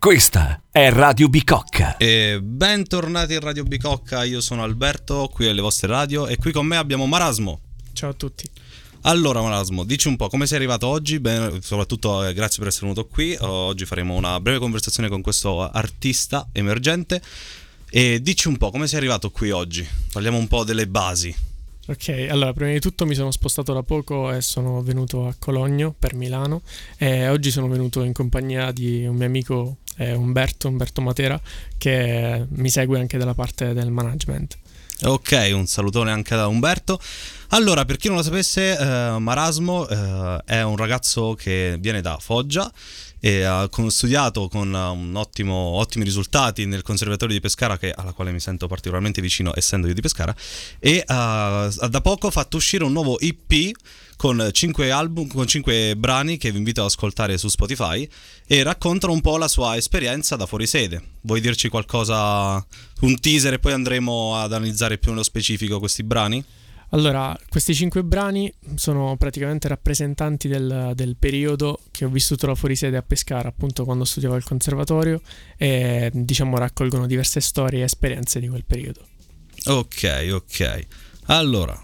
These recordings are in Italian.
Questa è Radio Bicocca. E bentornati in Radio Bicocca, io sono Alberto, qui alle vostre radio e qui con me abbiamo Marasmo. Ciao a tutti. Allora Marasmo, dici un po' come sei arrivato oggi. Beh, soprattutto grazie per essere venuto qui. Oggi faremo una breve conversazione con questo artista emergente. E dici un po' come sei arrivato qui oggi. Parliamo un po' delle basi. Ok, allora prima di tutto mi sono spostato da poco e sono venuto a Cologno per Milano e oggi sono venuto in compagnia di un mio amico Umberto Matera, che mi segue anche dalla parte del management. Ok, un salutone anche da Umberto. Allora, per chi non lo sapesse, Marasmo è un ragazzo che viene da Foggia e ha studiato con ottimi risultati nel Conservatorio di Pescara, alla quale mi sento particolarmente vicino essendo io di Pescara, e ha da poco fatto uscire un nuovo EP con 5 album, con 5 brani che vi invito ad ascoltare su Spotify, e raccontano un po' la sua esperienza da fuorisede. Vuoi dirci qualcosa, un teaser, e poi andremo ad analizzare più nello specifico questi brani? Allora, questi 5 brani sono praticamente rappresentanti del periodo che ho vissuto la fuorisede a Pescara, appunto quando studiavo al conservatorio, e diciamo raccolgono diverse storie e esperienze di quel periodo. Ok. Allora,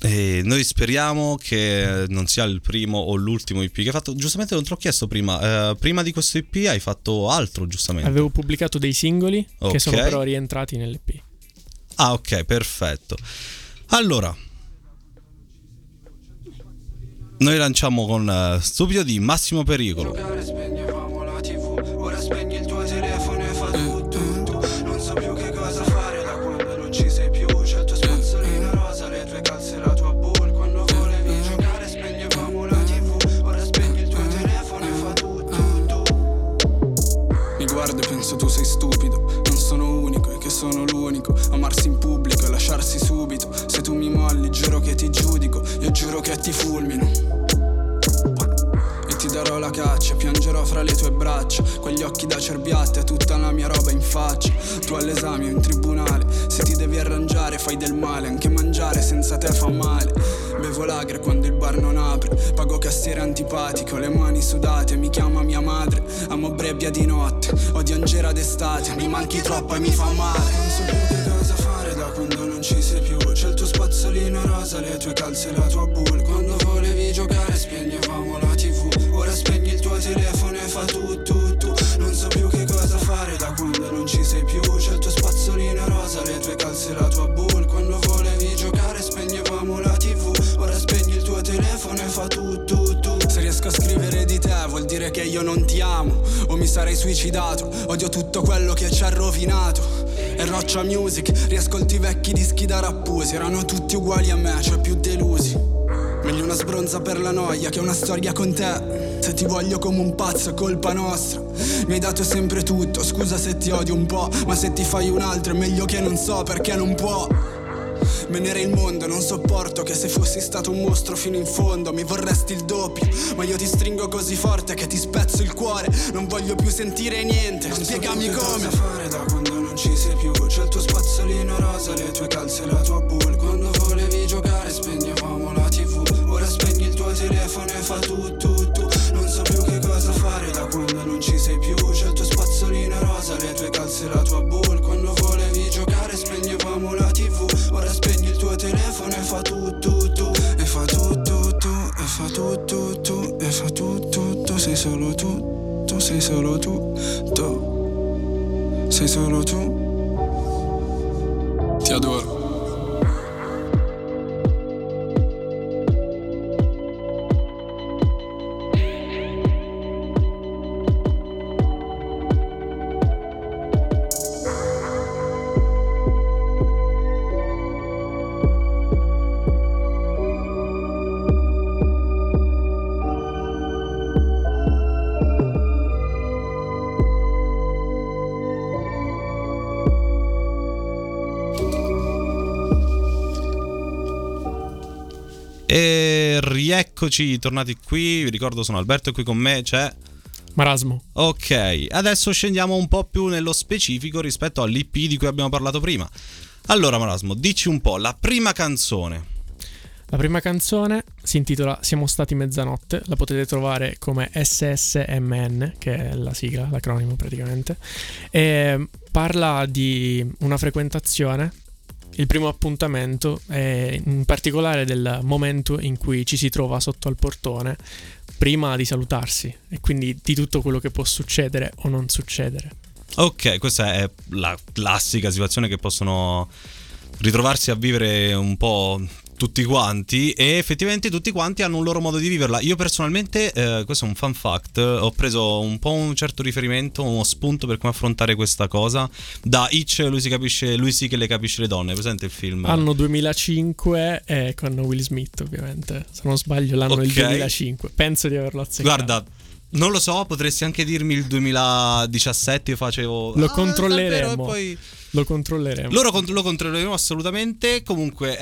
noi speriamo che non sia il primo o l'ultimo EP che hai fatto. Giustamente non te l'ho chiesto prima. Prima di questo EP hai fatto altro, giustamente? Avevo pubblicato dei singoli, okay, che sono però rientrati nell'EP. Ah, ok, perfetto. Allora, noi lanciamo con Stupido di Massimo Pericolo. Giocare, spegnevamo la TV, ora spegni il tuo telefono e fa tutto. Non so più che cosa fare da quando non ci sei più. C'è il tuo spazzolino rosa, le tue calze, la tua bull. Quando volevi giocare, spegnevamo la TV, ora spegni il tuo telefono e fa tutto. Mi guardo e penso tu sei stupido. Non sono unico e che sono l'unico. Amarsi in pubblico e lasciarsi subito. Se tu mi molli, giuro che ti giudico. Io giuro che ti fulmino. E ti darò la caccia, piangerò fra le tue braccia. Quegli occhi da cerbiatta e tutta la mia roba in faccia. Tu all'esame o in tribunale, se ti devi arrangiare fai del male. Anche mangiare senza te fa male. Bevo lager quando il bar non apre. Pago cassiere antipatico, le mani sudate. Mi chiama mia madre, amo Brebbia di notte. Odio Angera d'estate, mi manchi troppo e mi fa male. Non so più che cosa fare da quando non ci sei più. C'è il tuo spazzolino rosa, le tue calze, la tua bull. Quando volevi giocare spegnevamo la TV. Ora spegni il tuo telefono e fa tutto. Non so più che cosa fare da quando non ci sei più. C'è il tuo spazzolino rosa, le tue calze, la tua bull. Quando volevi giocare spegnevamo la TV. Ora spegni il tuo telefono e fa tutto. Se riesco a scrivere di te vuol dire che io non ti amo, o mi sarei suicidato. Odio tutto quello che ci ha rovinato. E Roccia Music, riascolti vecchi dischi da Rappusi. Erano tutti uguali a me, cioè più delusi. Meglio una sbronza per la noia che una storia con te. Se ti voglio come un pazzo è colpa nostra. Mi hai dato sempre tutto, scusa se ti odio un po'. Ma se ti fai un altro è meglio che non so, perché non può. Menere il mondo, non sopporto che se fossi stato un mostro fino in fondo mi vorresti il doppio. Ma io ti stringo così forte che ti spezzo il cuore. Non voglio più sentire niente, non spiegami come fare da quando non ci sei più. C'è il tuo spazzolino rosa, le tue calze, la tua bull. Quando volevi giocare spegnevamo la TV. Ora spegni il tuo telefono e fa tutto. Non so più che cosa fare da quando non ci sei più. C'è il tuo spazzolino rosa, le tue calze, la tua bull. Quando volevi giocare spegnevamo la TV. Ora spegni il tuo telefono e fa tutto. E fa tutto, e fa tutto, e fa tutto. Tu sei solo tu sei solo tu, sei solo tu. Ti adoro. E rieccoci, tornati qui. Vi ricordo, sono Alberto e qui con me c'è Marasmo. Ok, adesso scendiamo un po' più nello specifico rispetto all'IP di cui abbiamo parlato prima. Allora Marasmo, dici un po' la prima canzone. La prima canzone si intitola Siamo stati mezzanotte, la potete trovare come SSMN, che è la sigla, l'acronimo praticamente, e parla di una frequentazione, il primo appuntamento, e in particolare del momento in cui ci si trova sotto al portone prima di salutarsi, e quindi di tutto quello che può succedere o non succedere. Ok, questa è la classica situazione che possono ritrovarsi a vivere un po' tutti quanti, e effettivamente tutti quanti hanno un loro modo di viverla. Io personalmente, questo è un fun fact, ho preso un po' un certo riferimento, uno spunto per come affrontare questa cosa da Hitch, lui sì che le capisce le donne, presente il film? Anno 2005 con Will Smith, ovviamente, se non sbaglio l'anno del 2005, penso di averlo azzeccato. Guarda, non lo so, potresti anche dirmi il 2017, io facevo... Lo controlleremo, davvero, poi... Lo controlleremo. Lo controlleremo assolutamente. Comunque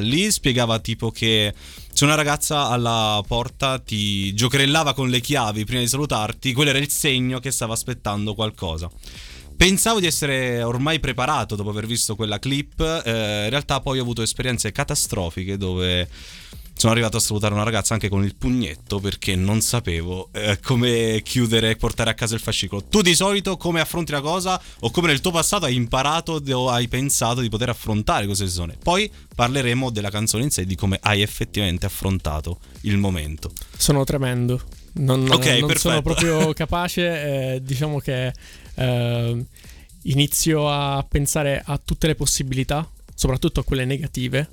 lì spiegava tipo che se una ragazza alla porta ti giocherellava con le chiavi prima di salutarti, quello era il segno che stava aspettando qualcosa. Pensavo di essere ormai preparato dopo aver visto quella clip, in realtà poi ho avuto esperienze catastrofiche dove... sono arrivato a salutare una ragazza anche con il pugnetto perché non sapevo come chiudere e portare a casa il fascicolo. Tu di solito come affronti la cosa, o come nel tuo passato hai imparato o hai pensato di poter affrontare queste situazioni? Poi parleremo della canzone in sé, di come hai effettivamente affrontato il momento. Sono tremendo, non sono proprio capace, diciamo che inizio a pensare a tutte le possibilità, soprattutto a quelle negative,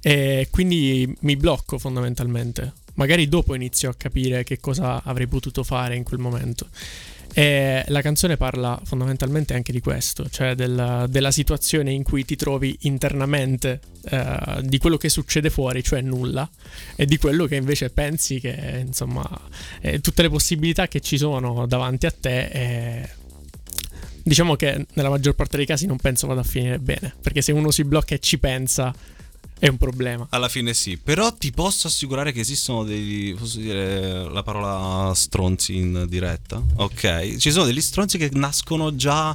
e quindi mi blocco fondamentalmente. Magari dopo inizio a capire che cosa avrei potuto fare in quel momento. E la canzone parla fondamentalmente anche di questo, cioè della situazione in cui ti trovi internamente, di quello che succede fuori, cioè nulla, e di quello che invece pensi che, insomma, tutte le possibilità che ci sono davanti a te. Diciamo che nella maggior parte dei casi non penso vada a finire bene, perché se uno si blocca e ci pensa è un problema. Alla fine sì, però ti posso assicurare che esistono degli... posso dire la parola stronzi in diretta? Ok, ci sono degli stronzi che nascono già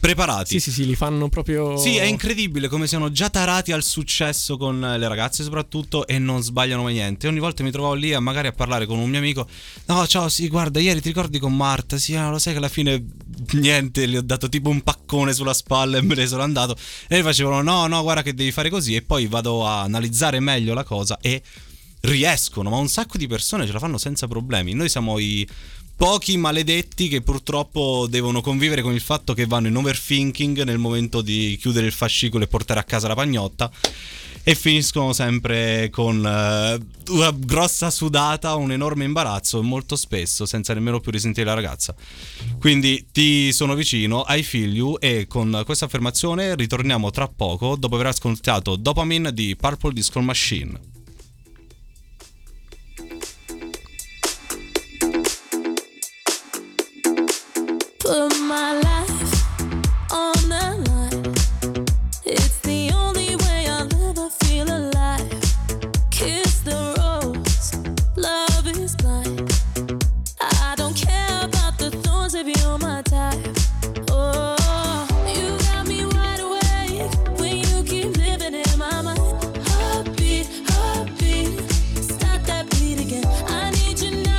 preparati. Sì, li fanno proprio... Sì, è incredibile come siano già tarati al successo con le ragazze soprattutto, e non sbagliano mai niente. Ogni volta mi trovavo lì a parlare con un mio amico. No, ciao, sì, guarda, ieri ti ricordi con Marta? Sì, lo sai che alla fine... niente, gli ho dato tipo un paccone sulla spalla e me ne sono andato. E mi facevano no, guarda che devi fare così. E poi vado a analizzare meglio la cosa e riescono, ma un sacco di persone ce la fanno senza problemi. Noi siamo i pochi maledetti che purtroppo devono convivere con il fatto che vanno in overthinking nel momento di chiudere il fascicolo e portare a casa la pagnotta, e finiscono sempre con una grossa sudata, un enorme imbarazzo, molto spesso senza nemmeno più risentire la ragazza. Quindi ti sono vicino, ai figli, e con questa affermazione ritorniamo tra poco dopo aver ascoltato Dopamine di Purple Disco Machine. Put my life on the line. It's the only way I'll ever feel alive. Kiss the rose, love is blind. I don't care about the thorns if you're my type. Oh, you got me wide awake when you keep living in my mind. Heartbeat, heartbeat, start that beat again. I need you now.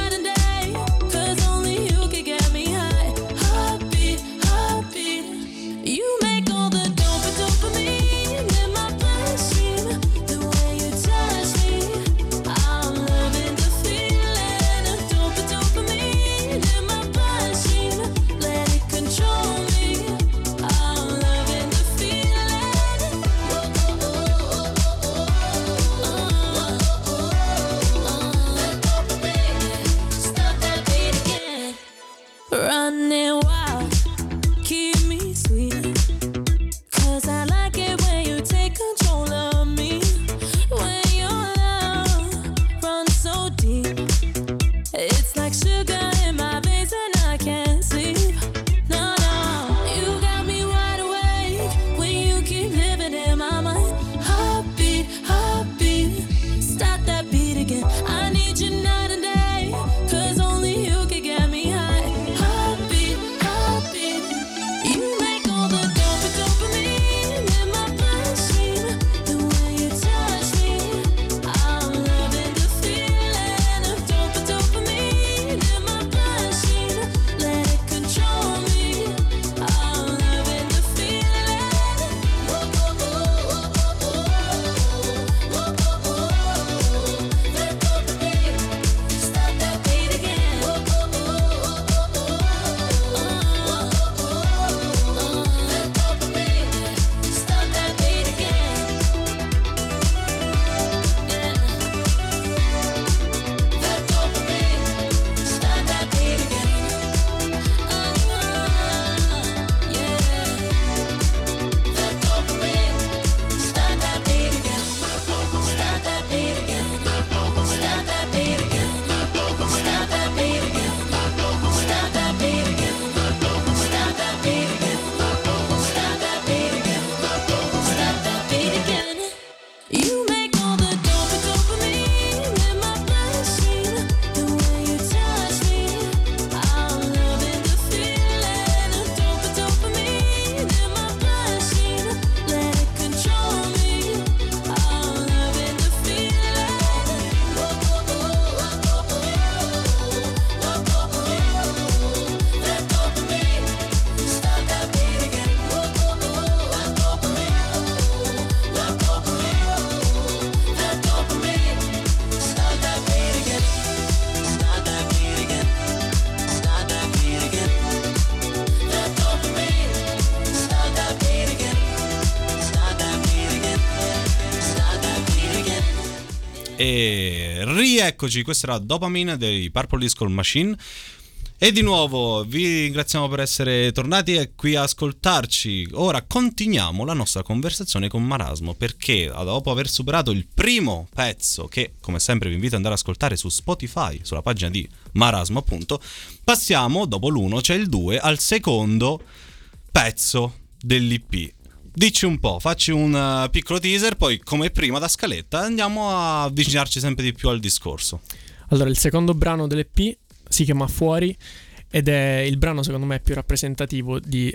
I need you night and day, 'cause only you can get me high. E rieccoci, questa era Dopamine dei Purple Disco Machine. E di nuovo vi ringraziamo per essere tornati qui a ascoltarci. Ora continuiamo la nostra conversazione con Marasmo, perché dopo aver superato il primo pezzo, che come sempre vi invito ad andare ad ascoltare su Spotify, sulla pagina di Marasmo appunto, passiamo, dopo l'1 c'è il 2, al secondo pezzo dell'IP. Dici un po', facci un piccolo teaser, poi come prima da scaletta andiamo a avvicinarci sempre di più al discorso. Allora, il secondo brano dell'EP si chiama Fuori ed è il brano secondo me più rappresentativo di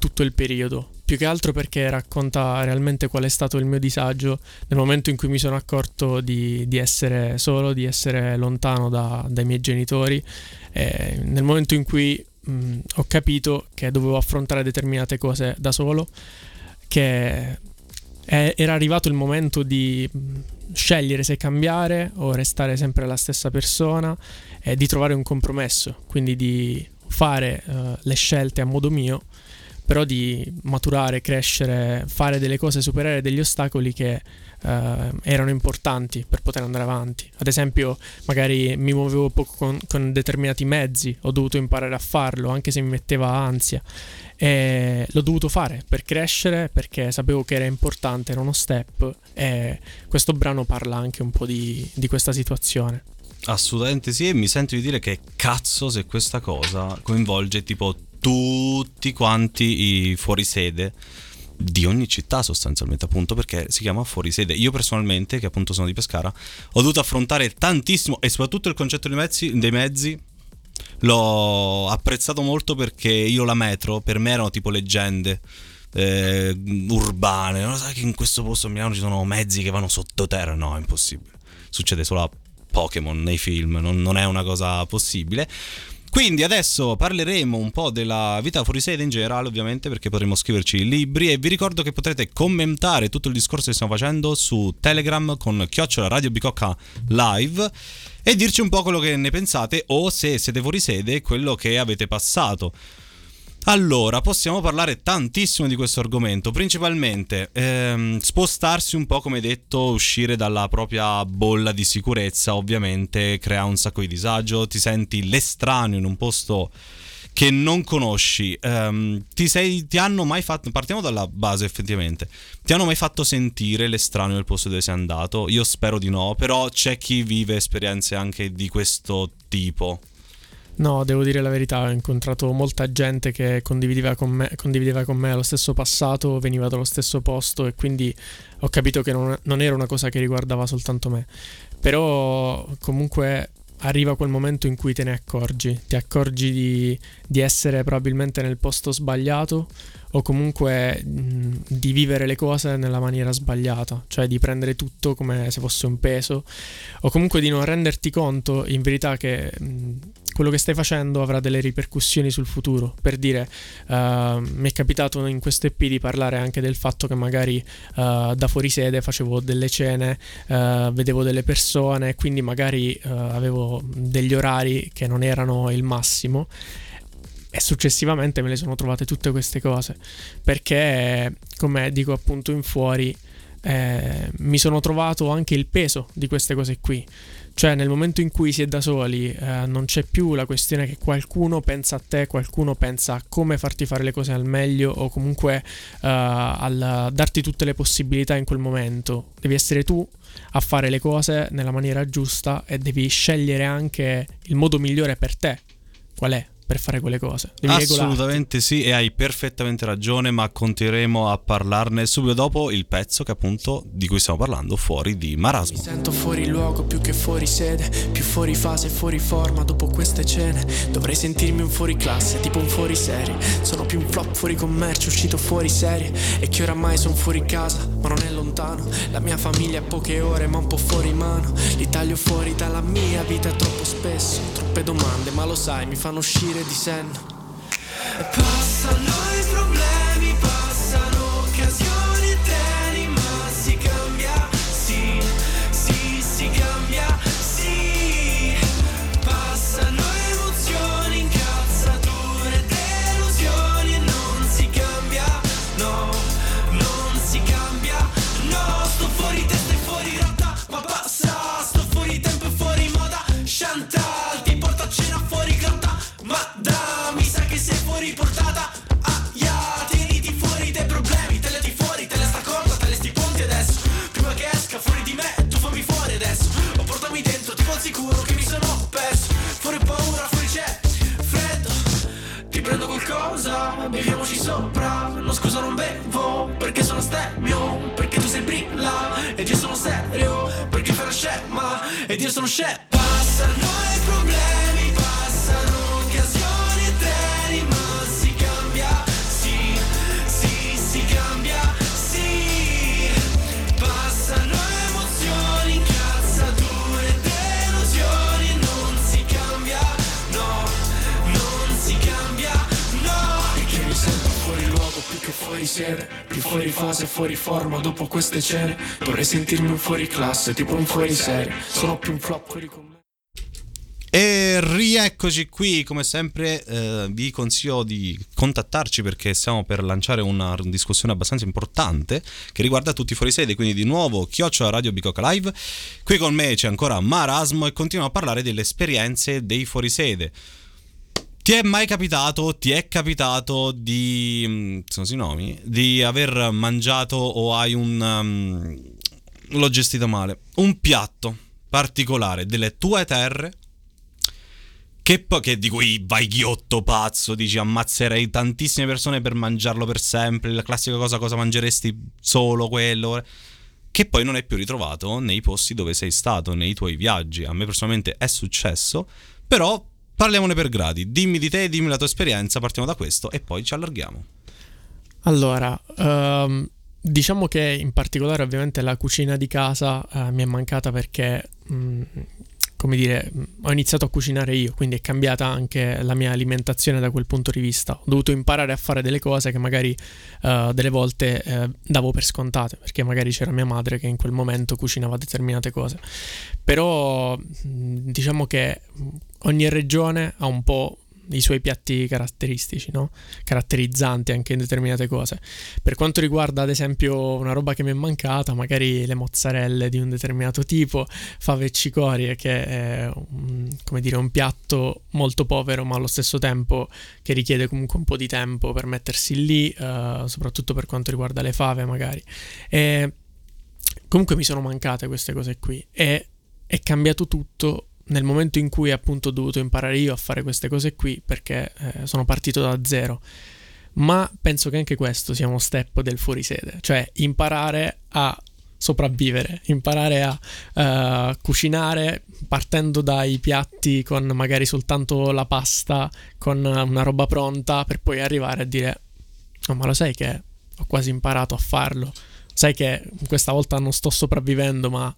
tutto il periodo, più che altro perché racconta realmente qual è stato il mio disagio nel momento in cui mi sono accorto di essere solo, di essere lontano dai miei genitori, nel momento in cui ho capito che dovevo affrontare determinate cose da solo, che era arrivato il momento di scegliere se cambiare o restare sempre la stessa persona e di trovare un compromesso, quindi di fare le scelte a modo mio, però di maturare, crescere, fare delle cose, superare degli ostacoli che erano importanti per poter andare avanti. Ad esempio, magari mi muovevo poco con determinati mezzi, ho dovuto imparare a farlo anche se mi metteva ansia, e l'ho dovuto fare per crescere, perché sapevo che era importante, era uno step. E questo brano parla anche un po' di questa situazione. Assolutamente sì, e mi sento di dire che cazzo se questa cosa coinvolge tipo tutti quanti i fuorisede di ogni città sostanzialmente, appunto perché si chiama fuorisede. Io personalmente, che appunto sono di Pescara, ho dovuto affrontare tantissimo, e soprattutto il concetto dei mezzi l'ho apprezzato molto, perché io la metro per me erano tipo leggende urbane. Non lo sai che in questo posto a Milano ci sono mezzi che vanno sottoterra? No, è impossibile, succede solo a Pokémon nei film, non è una cosa possibile. Quindi adesso parleremo un po' della vita fuori sede in generale, ovviamente, perché potremo scriverci libri, e vi ricordo che potrete commentare tutto il discorso che stiamo facendo su Telegram con @Radio Bicocca Live e dirci un po' quello che ne pensate, o se siete fuori sede, quello che avete passato. Allora, possiamo parlare tantissimo di questo argomento, principalmente spostarsi un po', come detto, uscire dalla propria bolla di sicurezza, ovviamente crea un sacco di disagio, ti senti l'estraneo in un posto che non conosci, partiamo dalla base effettivamente, ti hanno mai fatto sentire l'estraneo del posto dove sei andato? Io spero di no, però c'è chi vive esperienze anche di questo tipo. No, devo dire la verità, ho incontrato molta gente che condivideva con me lo stesso passato, veniva dallo stesso posto, e quindi ho capito che non era una cosa che riguardava soltanto me. Però comunque arriva quel momento in cui te ne accorgi, ti accorgi di essere probabilmente nel posto sbagliato, o comunque di vivere le cose nella maniera sbagliata, cioè di prendere tutto come se fosse un peso, o comunque di non renderti conto in verità che quello che stai facendo avrà delle ripercussioni sul futuro. Per dire, mi è capitato in questo EP di parlare anche del fatto che magari da fuorisede facevo delle cene, vedevo delle persone, quindi magari avevo degli orari che non erano il massimo, e successivamente me le sono trovate tutte queste cose, perché come dico appunto in fuori, mi sono trovato anche il peso di queste cose qui. Cioè nel momento in cui si è da soli, non c'è più la questione che qualcuno pensa a te, qualcuno pensa a come farti fare le cose al meglio, o comunque al darti tutte le possibilità in quel momento. Devi essere tu a fare le cose nella maniera giusta, e devi scegliere anche il modo migliore per te, qual è, per fare quelle cose. Assolutamente sì, e hai perfettamente ragione, ma continueremo a parlarne subito dopo il pezzo che appunto di cui stiamo parlando, Fuori di Marasmo. Mi sento fuori luogo più che fuori sede, più fuori fase, fuori forma dopo queste cene. Dovrei sentirmi un fuori classe, tipo un fuori serie. Sono più un flop fuori commercio, uscito fuori serie, e che oramai sono fuori casa, ma non è lontano. La mia famiglia è poche ore, ma un po' fuori mano. Li taglio fuori dalla mia vita troppo spesso, troppe domande, ma lo sai, mi fanno uscire di senno. Passano i problemi, passano occasioni, te ma si cambia, sì, sì, si cambia, sì. Passano emozioni, incazzature, delusioni, non si cambia, no, non si cambia, no. Sto fuori testa e fuori rotta, ma basta. qualcosa, beviamoci sopra. No scusa non bevo, perché sono stemio, perché tu sei brilla ed io sono serio, perché fai la scema ed io sono scema. Passano i problemi, passano occasioni e treni, ma si cambia, sì, sì, si cambia, sì. Passano emozioni, incazzature e delusioni, non si cambia, no, non si cambia, no. Perché mi sento fuori luogo più che fuori sede, più fuori fase, fuori forma dopo queste cene. Vorrei sentirmi un fuori classe, tipo un fuori serie, sono più un flop fuori con me. E rieccoci qui, come sempre vi consiglio di contattarci perché stiamo per lanciare una discussione abbastanza importante che riguarda tutti i fuorisede, quindi di nuovo @ Radio Bicocca Live. Qui con me c'è ancora Marasmo e continuiamo a parlare delle esperienze dei fuorisede. Ti è mai capitato, di, sono i nomi, di aver mangiato o hai un, l'ho gestito male, un piatto particolare delle tue terre? Che di cui vai ghiotto pazzo, dici ammazzerei tantissime persone per mangiarlo per sempre, la classica cosa mangeresti solo quello, che poi non è più ritrovato nei posti dove sei stato, nei tuoi viaggi. A me personalmente è successo, però parliamone per gradi, dimmi di te, dimmi la tua esperienza, partiamo da questo e poi ci allarghiamo. Allora, diciamo che in particolare ovviamente la cucina di casa mi è mancata perché... come dire, ho iniziato a cucinare io, quindi è cambiata anche la mia alimentazione da quel punto di vista. Ho dovuto imparare a fare delle cose che magari delle volte davo per scontate, perché magari c'era mia madre che in quel momento cucinava determinate cose. Però diciamo che ogni regione ha un po' i suoi piatti caratteristici, no? Caratterizzanti anche in determinate cose. Per quanto riguarda, ad esempio, una roba che mi è mancata, magari le mozzarelle di un determinato tipo, fave e cicorie, che è un piatto molto povero, ma allo stesso tempo che richiede comunque un po' di tempo per mettersi lì, soprattutto per quanto riguarda le fave, magari. E comunque mi sono mancate queste cose qui e è cambiato tutto nel momento in cui appunto ho dovuto imparare io a fare queste cose qui, perché sono partito da zero. Ma penso che anche questo sia uno step del fuorisede, cioè imparare a sopravvivere, imparare a cucinare partendo dai piatti con magari soltanto la pasta, con una roba pronta, per poi arrivare a dire "Oh, ma lo sai che ho quasi imparato a farlo? Sai che questa volta non sto sopravvivendo, ma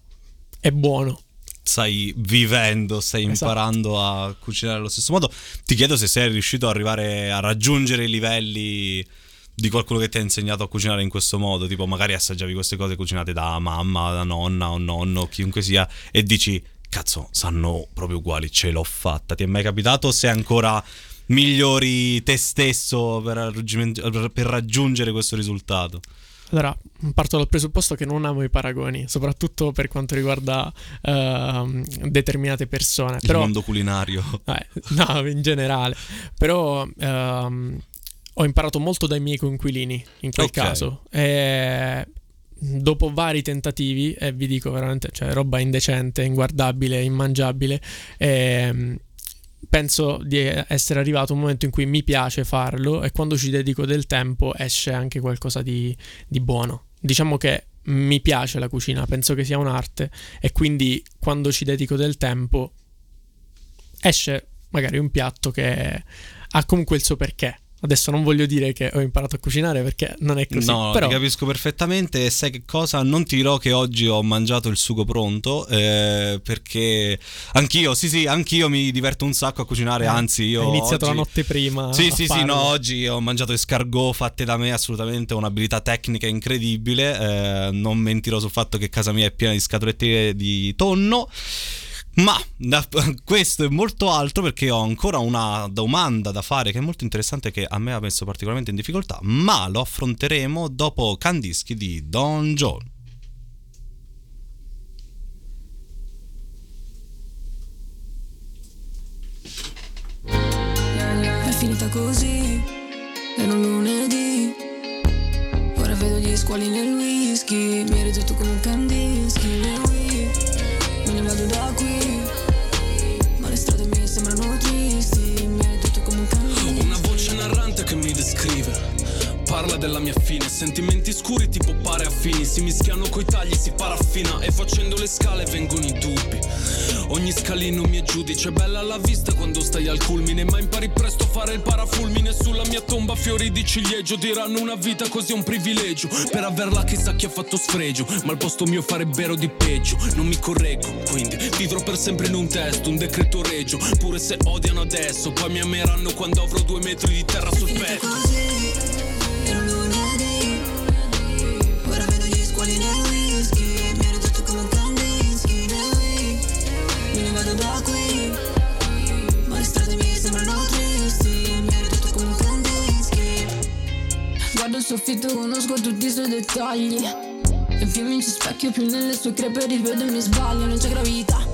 è buono". Stai vivendo, stai imparando a cucinare allo stesso modo. Ti chiedo se sei riuscito ad arrivare a raggiungere i livelli di qualcuno che ti ha insegnato a cucinare in questo modo. Tipo magari assaggiavi queste cose cucinate da mamma, da nonna o nonno, chiunque sia, e dici cazzo, sanno proprio uguali, ce l'ho fatta. Ti è mai capitato? Se ancora migliori te stesso per raggiungere questo risultato? Allora, parto dal presupposto che non amo i paragoni, soprattutto per quanto riguarda determinate persone. Però, il mondo culinario. No, in generale. Però ho imparato molto dai miei coinquilini, in quel caso. E dopo vari tentativi, e vi dico veramente, cioè roba indecente, inguardabile, immangiabile, penso di essere arrivato a un momento in cui mi piace farlo e quando ci dedico del tempo esce anche qualcosa di buono. Diciamo che mi piace la cucina, penso che sia un'arte e quindi quando ci dedico del tempo esce magari un piatto che ha comunque il suo perché. Adesso non voglio dire che ho imparato a cucinare perché non è così. No, però... ti capisco perfettamente. E sai che cosa? Non ti dirò che oggi ho mangiato il sugo pronto perché anch'io, sì, anch'io mi diverto un sacco a cucinare. Anzi, io ho iniziato oggi... la notte prima. Sì, no, oggi ho mangiato escargot fatte da me, assolutamente un'abilità tecnica incredibile. Non mentirò sul fatto che casa mia è piena di scatolette di tonno. Ma questo è molto altro perché ho ancora una domanda da fare che è molto interessante, che a me ha messo particolarmente in difficoltà, ma lo affronteremo dopo Kandinsky di Don John. È finita così, era un lunedì, ora vedo gli squali nel whisky, mi ridotto come un Kandinsky. Me ne vado da qui, ma le strade mi sembrano tristi, mi hai detto come un cane. Una voce narrante che mi descrive. Parla della mia fine, sentimenti scuri tipo pare affini. Si mischiano coi tagli, si paraffina e facendo le scale vengono i dubbi. Ogni scalino mi è giudice, bella alla vista quando stai al culmine, ma impari presto a fare il parafulmine. Sulla mia tomba fiori di ciliegio, diranno una vita così è un privilegio. Per averla chissà chi ha fatto sfregio, ma al posto mio farebbero di peggio. Non mi correggo, quindi vivrò per sempre in un testo, un decreto regio. Pure se odiano adesso, poi mi ameranno quando avrò 2 metri di terra sul petto. Ora vedo gli squali nel whisky, mi ero detto come un Kandinsky nel whisky. Me ne vado da qui, ma le strade mi sembrano tristi, mi ero detto come un Kandinsky. Guardo il soffitto con uno sguardo di suoi dettagli, e più mi ci specchio più nelle sue crepe rivedo e mi sbaglio, non c'è gravità.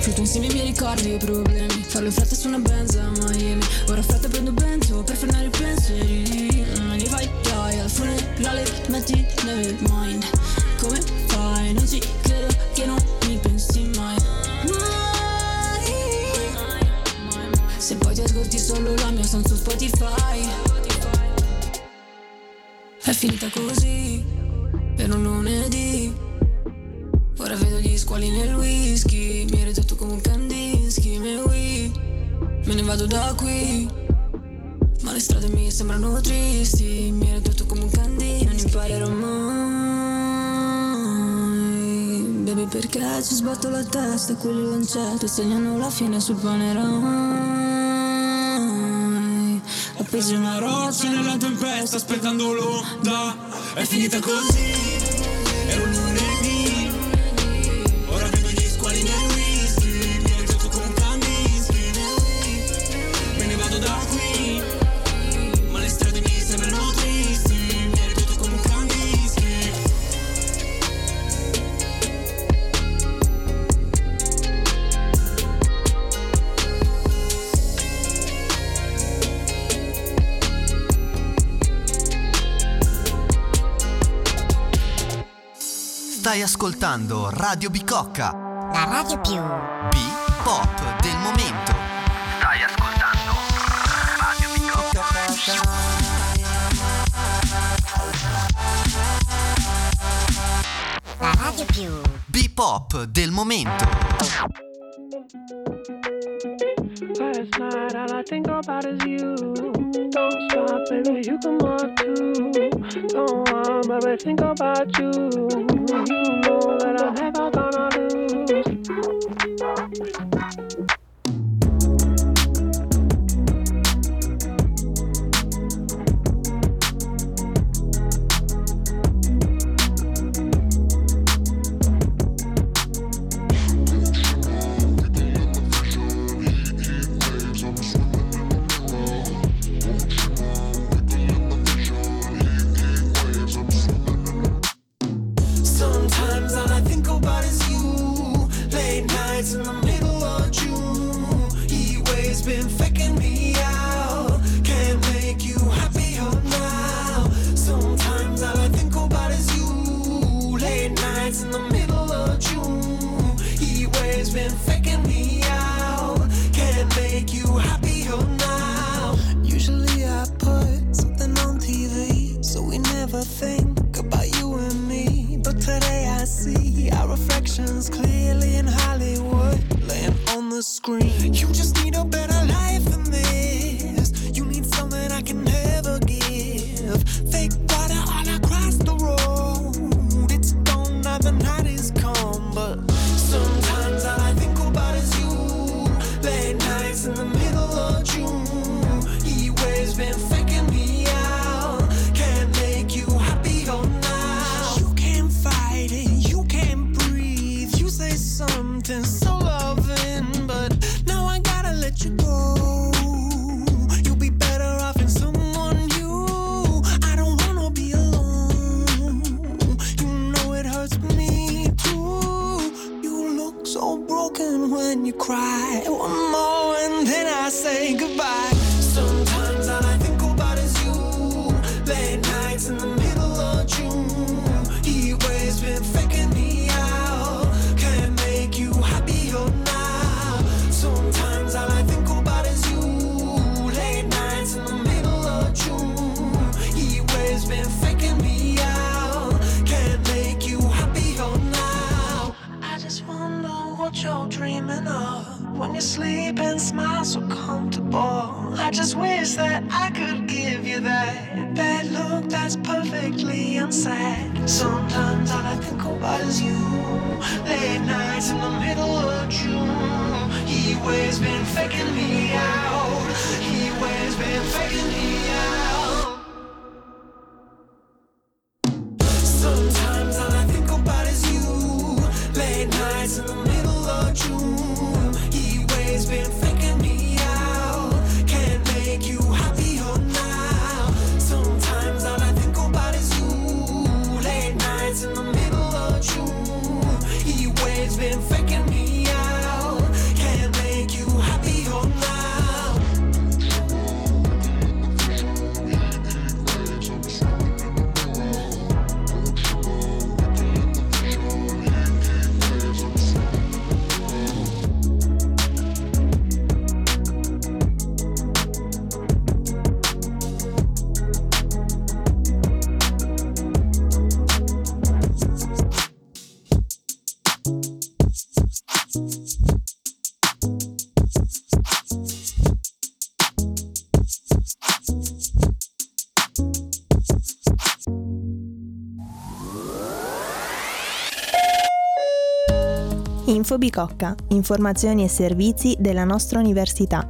Frutto insieme i miei ricordi e i problemi, farlo in fretta su una Benz a Miami. Ora fretta prendo Benzo per frenare i pensieri. Vai dai al funerale, metti never mind. Come fai? Non ci credo che non mi pensi mai. Mai. Se poi ti ascolti solo la mia sound su Spotify. È finita così, per un lunedì. Ora vedo gli squali nel whisky, mi ero detto come un Kandinsky, me ne vado da qui. Ma le strade mi sembrano tristi, mi ero detto come un Kandinsky. Non imparerò mai, baby, perché ci sbatto la testa e quelli lanciati segnano la fine sul panerai. Appesi una roccia nella tempesta aspettando l'onda. È finita così, era un lunedì. Ora vedo gli squali nel whisky, mi ero detto come un Kandinsky. Me ne vado da qui. Stai ascoltando Radio Bicocca, la radio più B-pop del momento. Stai ascoltando Radio Bicocca, la radio più B-pop del momento. Last night all I think about is you. Don't stop, baby, you can walk too. Go on, baby, think about you. You know that I'm never gonna lose. Sometimes all I think about is you. sleep and smile so comfortable. I just wish that I could give you that bad look that's perfectly unsaid. Sometimes all I think about is you. Late nights in the middle of June. He always been faking me out. He always been faking me out. Sometimes all I think about is you. Late nights in the middle of June. He always been faking me out. Can't make you happier now. Sometimes all I think about is you. Late nights in the middle of June. He always been faking me out. Can't make you happier now. Info Bicocca, informazioni e servizi della nostra università.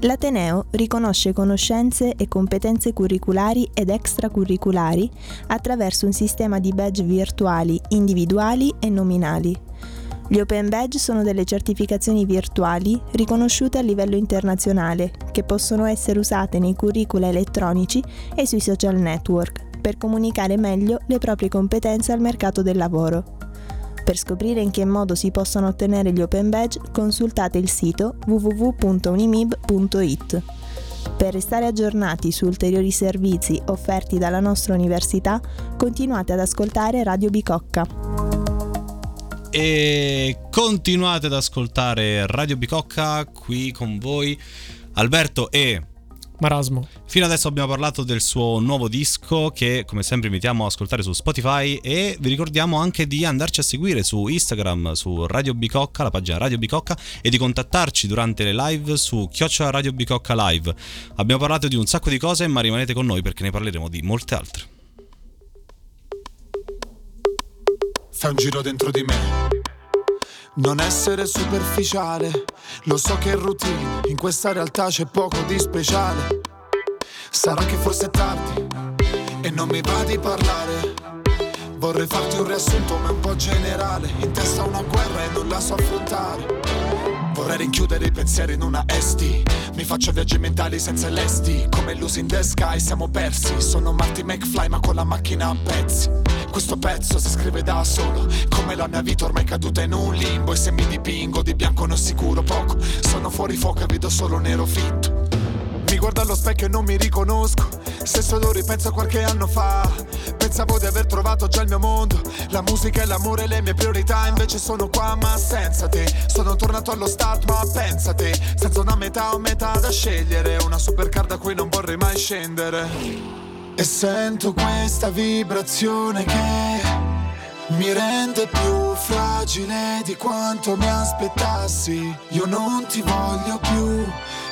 L'Ateneo riconosce conoscenze e competenze curriculari ed extracurriculari attraverso un sistema di badge virtuali, individuali e nominali. Gli Open Badge sono delle certificazioni virtuali riconosciute a livello internazionale, che possono essere usate nei curricula elettronici e sui social network per comunicare meglio le proprie competenze al mercato del lavoro. Per scoprire in che modo si possono ottenere gli Open Badge, consultate il sito www.unimib.it. Per restare aggiornati su ulteriori servizi offerti dalla nostra università, continuate ad ascoltare Radio Bicocca. E continuate ad ascoltare Radio Bicocca, qui con voi Alberto e Marasmo. Fino adesso abbiamo parlato del suo nuovo disco, che come sempre invitiamo a ascoltare su Spotify, e vi ricordiamo anche di andarci a seguire su Instagram, su Radio Bicocca, la pagina Radio Bicocca, e di contattarci durante le live su @Radio Bicocca Live. Abbiamo parlato di un sacco di cose, ma rimanete con noi perché ne parleremo di molte altre. Fai un giro dentro di me. Non essere superficiale, lo so che è routine, in questa realtà c'è poco di speciale. Sarà che forse è tardi e non mi va di parlare. Vorrei farti un riassunto ma un po' generale. In testa una guerra e non la so affrontare. Vorrei rinchiudere i pensieri in una esti. Mi faccio viaggi mentali senza lesti. Come Losing the Sky siamo persi. Sono Marty McFly ma con la macchina a pezzi. Questo pezzo si scrive da solo, come la mia vita ormai caduta in un limbo. E se mi dipingo di bianco non sicuro poco. Sono fuori fuoco e vedo solo nero fitto. Mi guardo allo specchio e non mi riconosco. Stesso odore penso a qualche anno fa. Pensavo di aver trovato già il mio mondo. La musica e l'amore le mie priorità. Invece sono qua ma senza te. Sono tornato allo start ma pensa te. Senza una metà o metà da scegliere. Una supercar da cui non vorrei mai scendere. E sento questa vibrazione che mi rende più fragile di quanto mi aspettassi. Io non ti voglio più,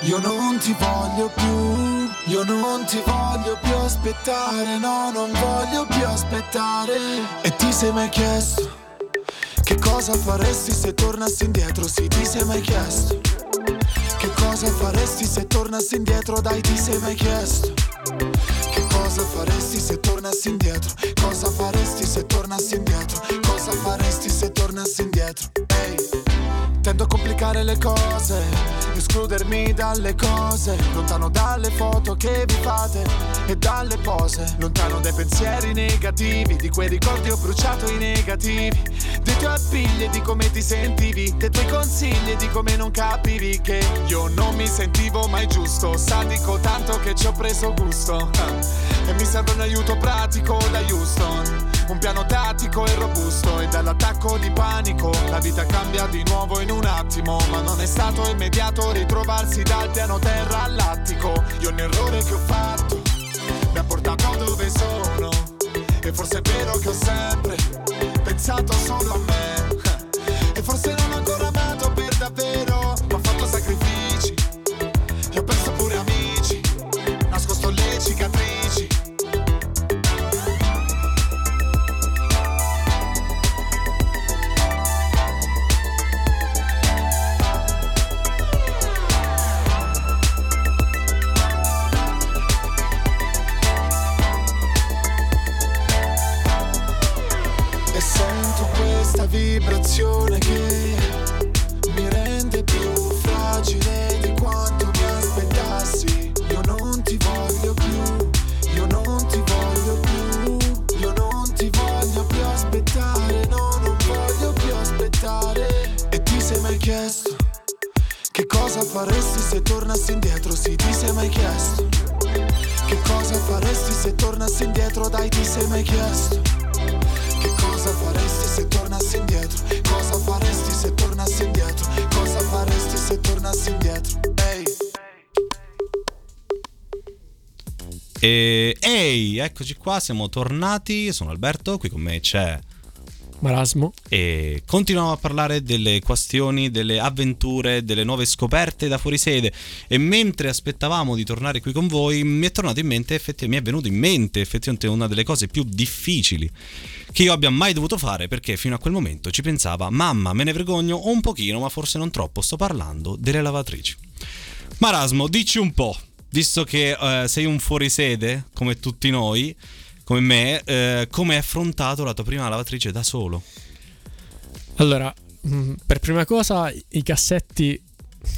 io non ti voglio più, io non ti voglio più aspettare, no, non voglio più aspettare. E ti sei mai chiesto che cosa faresti se tornassi indietro? Sì, ti sei mai chiesto che cosa faresti se tornassi indietro? Dai, ti sei mai chiesto cosa faresti se tornassi indietro? Cosa faresti se tornassi indietro? Cosa faresti se tornassi indietro? Ehi, hey. Tendo a complicare le cose, escludermi dalle cose, lontano dalle foto che vi fate e dalle pose, lontano dai pensieri negativi, di quei ricordi ho bruciato i negativi, dei tuoi appigli e di come ti sentivi, dei tuoi consigli e di come non capivi che io non mi sentivo mai giusto, sa dico tanto che ci ho preso gusto. E mi serve un aiuto pratico da Houston, un piano tattico e robusto. E dall'attacco di panico la vita cambia di nuovo in un attimo. Ma non è stato immediato ritrovarsi dal piano terra all'attico. Io un errore che ho fatto mi ha portato dove sono. E forse è vero che ho sempre pensato solo a me. E forse non ho ancora amato per davvero. Ma ho fatto sacrificio vibrazione che mi rende più fragile di quanto mi aspettassi. Io non ti voglio più, io non ti voglio più, io non ti voglio più aspettare, no, non voglio più aspettare. E ti sei mai chiesto che cosa faresti se tornassi indietro? Sì, ti sei mai chiesto che cosa faresti se tornassi indietro? Dai, ti sei mai chiesto che cosa faresti se tornassi indietro? Cosa faresti se tornassi indietro? Cosa faresti se tornassi indietro? Ehi, hey. Ehi, eccoci qua, siamo tornati. Sono Alberto, qui con me c'è Marasmo. E continuiamo a parlare delle questioni, delle avventure, delle nuove scoperte da fuorisede. E mentre aspettavamo di tornare qui con voi, mi è venuto in mente effettivamente una delle cose più difficili che io abbia mai dovuto fare, perché fino a quel momento ci pensava mamma, me ne vergogno un pochino, ma forse non troppo, sto parlando delle lavatrici. Marasmo, dici un po', visto che sei un fuorisede come tutti noi, come me, come hai affrontato la tua prima lavatrice da solo? Allora, per prima cosa i cassetti,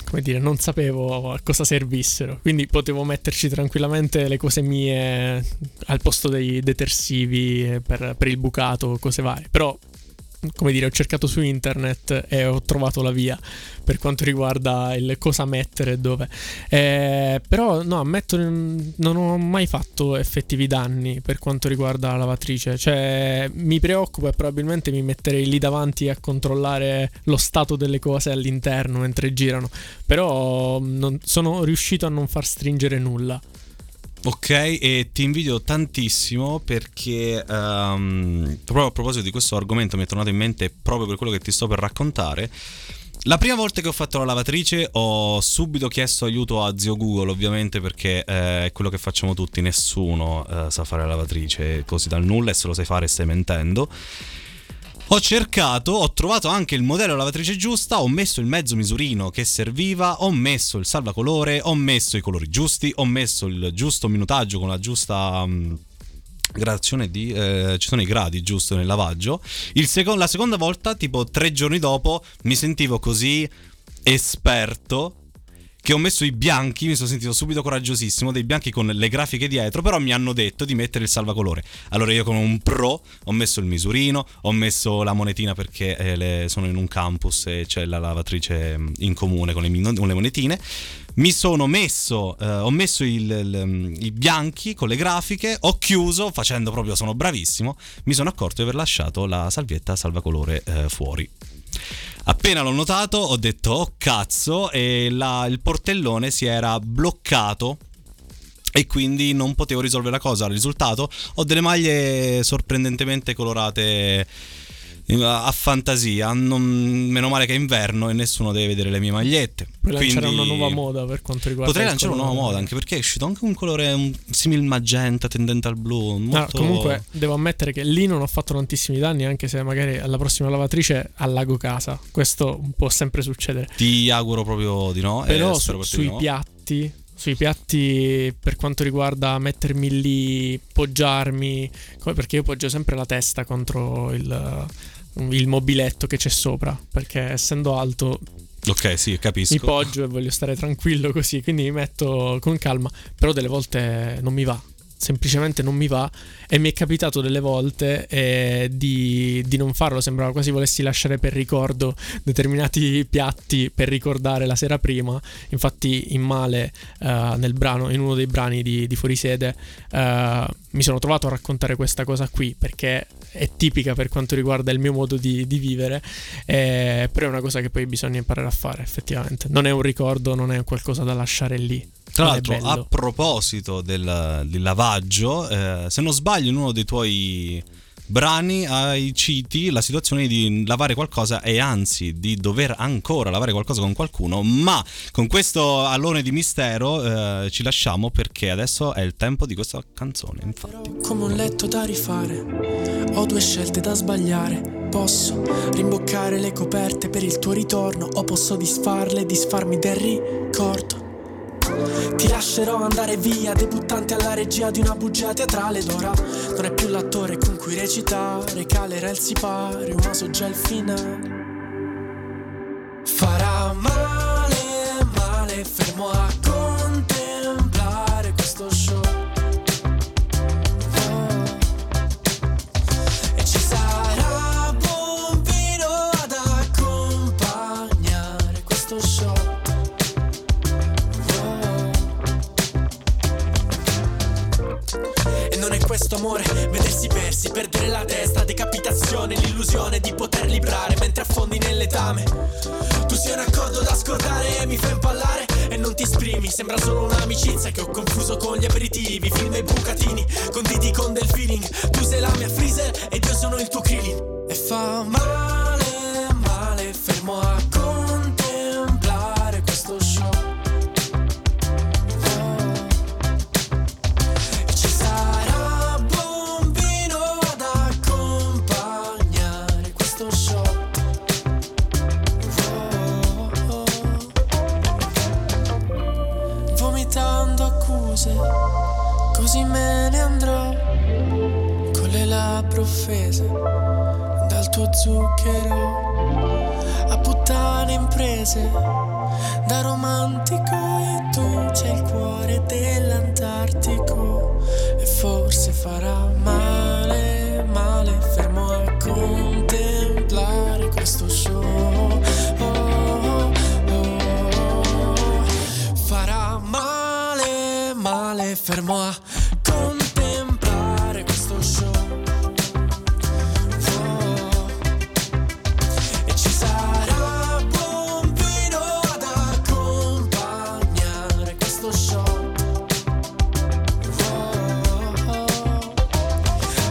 come dire, non sapevo a cosa servissero, quindi potevo metterci tranquillamente le cose mie al posto dei detersivi per il bucato, cose varie. Però, come dire, ho cercato su internet e ho trovato la via per quanto riguarda il cosa mettere dove. Però no, ammetto, non ho mai fatto effettivi danni per quanto riguarda la lavatrice. Cioè, mi preoccupa e probabilmente mi metterei lì davanti a controllare lo stato delle cose all'interno mentre girano. Però sono riuscito a non far stringere nulla. Ok, e ti invidio tantissimo perché proprio a proposito di questo argomento mi è tornato in mente proprio per quello che ti sto per raccontare. La prima volta che ho fatto la lavatrice ho subito chiesto aiuto a zio Google, ovviamente, perché è quello che facciamo tutti, nessuno sa fare la lavatrice così dal nulla, e se lo sai fare stai mentendo. Ho cercato, ho trovato anche il modello lavatrice giusta, ho messo il mezzo misurino che serviva, ho messo il salvacolore, ho messo i colori giusti, ho messo il giusto minutaggio con la giusta gradazione di... ci sono i gradi giusto nel lavaggio. La seconda volta, tipo 3 giorni dopo, mi sentivo così esperto che ho messo i bianchi, mi sono sentito subito coraggiosissimo, dei bianchi con le grafiche dietro, però mi hanno detto di mettere il salvacolore. Allora io, come un pro, ho messo il misurino, ho messo la monetina, perché sono in un campus e c'è la lavatrice in comune con le monetine. Mi sono messo, ho messo i bianchi con le grafiche, ho chiuso facendo proprio sono bravissimo, mi sono accorto di aver lasciato la salvietta salvacolore fuori. Appena l'ho notato ho detto oh cazzo, e il portellone si era bloccato e quindi non potevo risolvere la cosa. Il risultato, ho delle maglie sorprendentemente colorate a fantasia, meno male che è inverno e nessuno deve vedere le mie magliette. Puoi lanciare una nuova moda per quanto riguarda... Potrei lanciare una nuova moda, anche perché è uscito anche un colore simil magenta tendente al blu, molto... No, comunque devo ammettere che lì non ho fatto tantissimi danni, anche se magari alla prossima lavatrice allago casa. Questo può sempre succedere. Ti auguro proprio di no. Però sui piatti, per quanto riguarda mettermi lì, poggiarmi, perché io poggio sempre la testa contro il mobiletto che c'è sopra, perché essendo alto, ok, sì, capisco, mi poggio e voglio stare tranquillo così, quindi mi metto con calma. Però delle volte non mi va, semplicemente non mi va, e mi è capitato delle volte di non farlo. Sembrava quasi volessi lasciare per ricordo determinati piatti per ricordare la sera prima. Infatti in Male, in uno dei brani di Fuorisede, mi sono trovato a raccontare questa cosa qui, perché è tipica per quanto riguarda il mio modo di vivere, però è una cosa che poi bisogna imparare a fare effettivamente. Non è un ricordo, non è qualcosa da lasciare lì. Tra l'altro, a proposito del lavaggio, se non sbaglio in uno dei tuoi brani hai citi la situazione di lavare qualcosa e anzi di dover ancora lavare qualcosa con qualcuno, ma con questo allone di mistero ci lasciamo, perché adesso è il tempo di questa canzone. Infatti, come un letto da rifare, ho 2 scelte da sbagliare. Posso rimboccare le coperte per il tuo ritorno, o posso disfarle e disfarmi del ricordo. Ti lascerò andare via, debuttante alla regia di una bugia teatrale d'ora. Non è più l'attore con cui recitare, calerà il sipario, ma so già il finale. Farà male, male, fermo a contemplare questo show. Questo amore, vedersi persi, perdere la testa, decapitazione, l'illusione di poter librare mentre affondi nell'etame. Tu sei un accordo da scordare, mi fai impallare e non ti esprimi. Sembra solo un'amicizia che ho confuso con gli aperitivi, film e bucatini, conditi con del feeling. Tu sei la mia freezer ed io sono il tuo Krillin. E fa male, male, fermo a contemplare questo show. Così me ne andrò con le labbra offese dal tuo zucchero, a puttane imprese da romantico, e tu c'hai il cuore dell'Antartico. E forse farà male, male, fermo a contemplare questo show. Male, fermo a contemplare questo show. Oh. E ci sarà buon vino ad accompagnare questo show. Oh.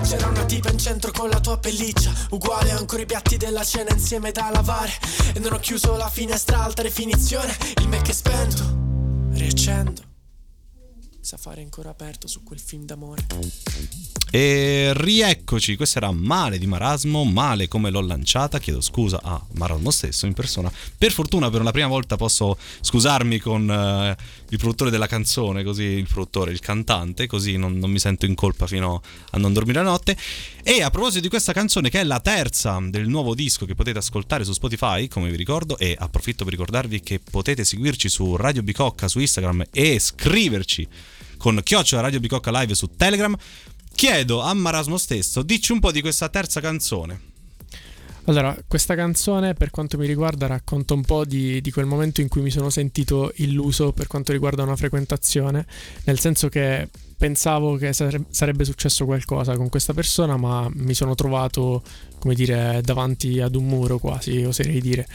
C'era una tipa in centro con la tua pelliccia, uguale, ancora i piatti della cena insieme da lavare. E non ho chiuso la finestra, alta definizione, il Mac è spento, riaccendo. Fare ancora aperto su quel film d'amore. E rieccoci, questo era Male di Marasmo, male come l'ho lanciata, chiedo scusa a Marasmo stesso in persona. Per fortuna per una prima volta posso scusarmi con il produttore della canzone, così il cantante, così non mi sento in colpa fino a non dormire la notte. E a proposito di questa canzone, che è la terza del nuovo disco che potete ascoltare su Spotify, come vi ricordo, e approfitto per ricordarvi che potete seguirci su Radio Bicocca su Instagram e scriverci con @ Radio Bicocca Live su Telegram. Chiedo a Marasmo stesso, dici un po' di questa terza canzone. Allora, questa canzone, per quanto mi riguarda, racconta un po' di quel momento in cui mi sono sentito illuso per quanto riguarda una frequentazione, nel senso che pensavo che sarebbe successo qualcosa con questa persona, ma mi sono trovato, come dire, davanti ad un muro quasi, oserei dire.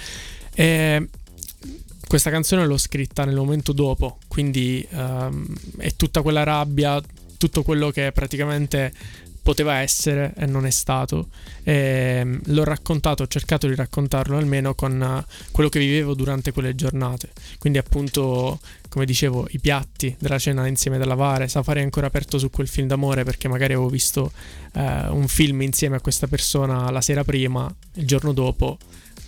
E questa canzone l'ho scritta nel momento dopo, quindi è tutta quella rabbia, tutto quello che praticamente poteva essere e non è stato, e l'ho raccontato, ho cercato di raccontarlo almeno con quello che vivevo durante quelle giornate. Quindi appunto, come dicevo, i piatti della cena insieme da lavare, safari ancora aperto su quel film d'amore, perché magari avevo visto un film insieme a questa persona la sera prima, il giorno dopo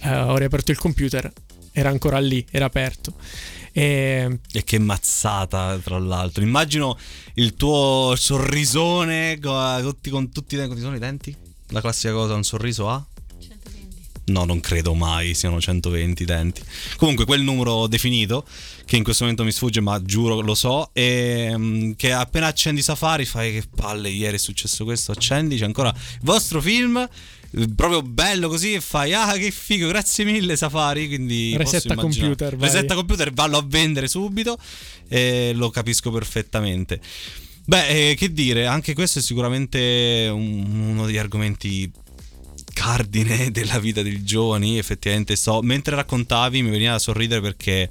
ho riaperto il computer, era ancora lì, era aperto. E che mazzata, tra l'altro. Immagino il tuo sorrisone con tutti i sono i denti? La classica cosa, un sorriso a? 120. No, non credo mai siano 120 denti. Comunque quel numero definito, che in questo momento mi sfugge, ma giuro lo so, e che appena accendi Safari fai: che palle, ieri è successo questo, accendi, c'è ancora il vostro film proprio bello così, e fai: ah, che figo, grazie mille Safari. Quindi resetta computer, vai. Resetta computer, vallo a vendere subito. Lo capisco perfettamente. Beh, che dire, anche questo è sicuramente uno degli argomenti cardine della vita dei giovani. Effettivamente mentre raccontavi mi veniva da sorridere, perché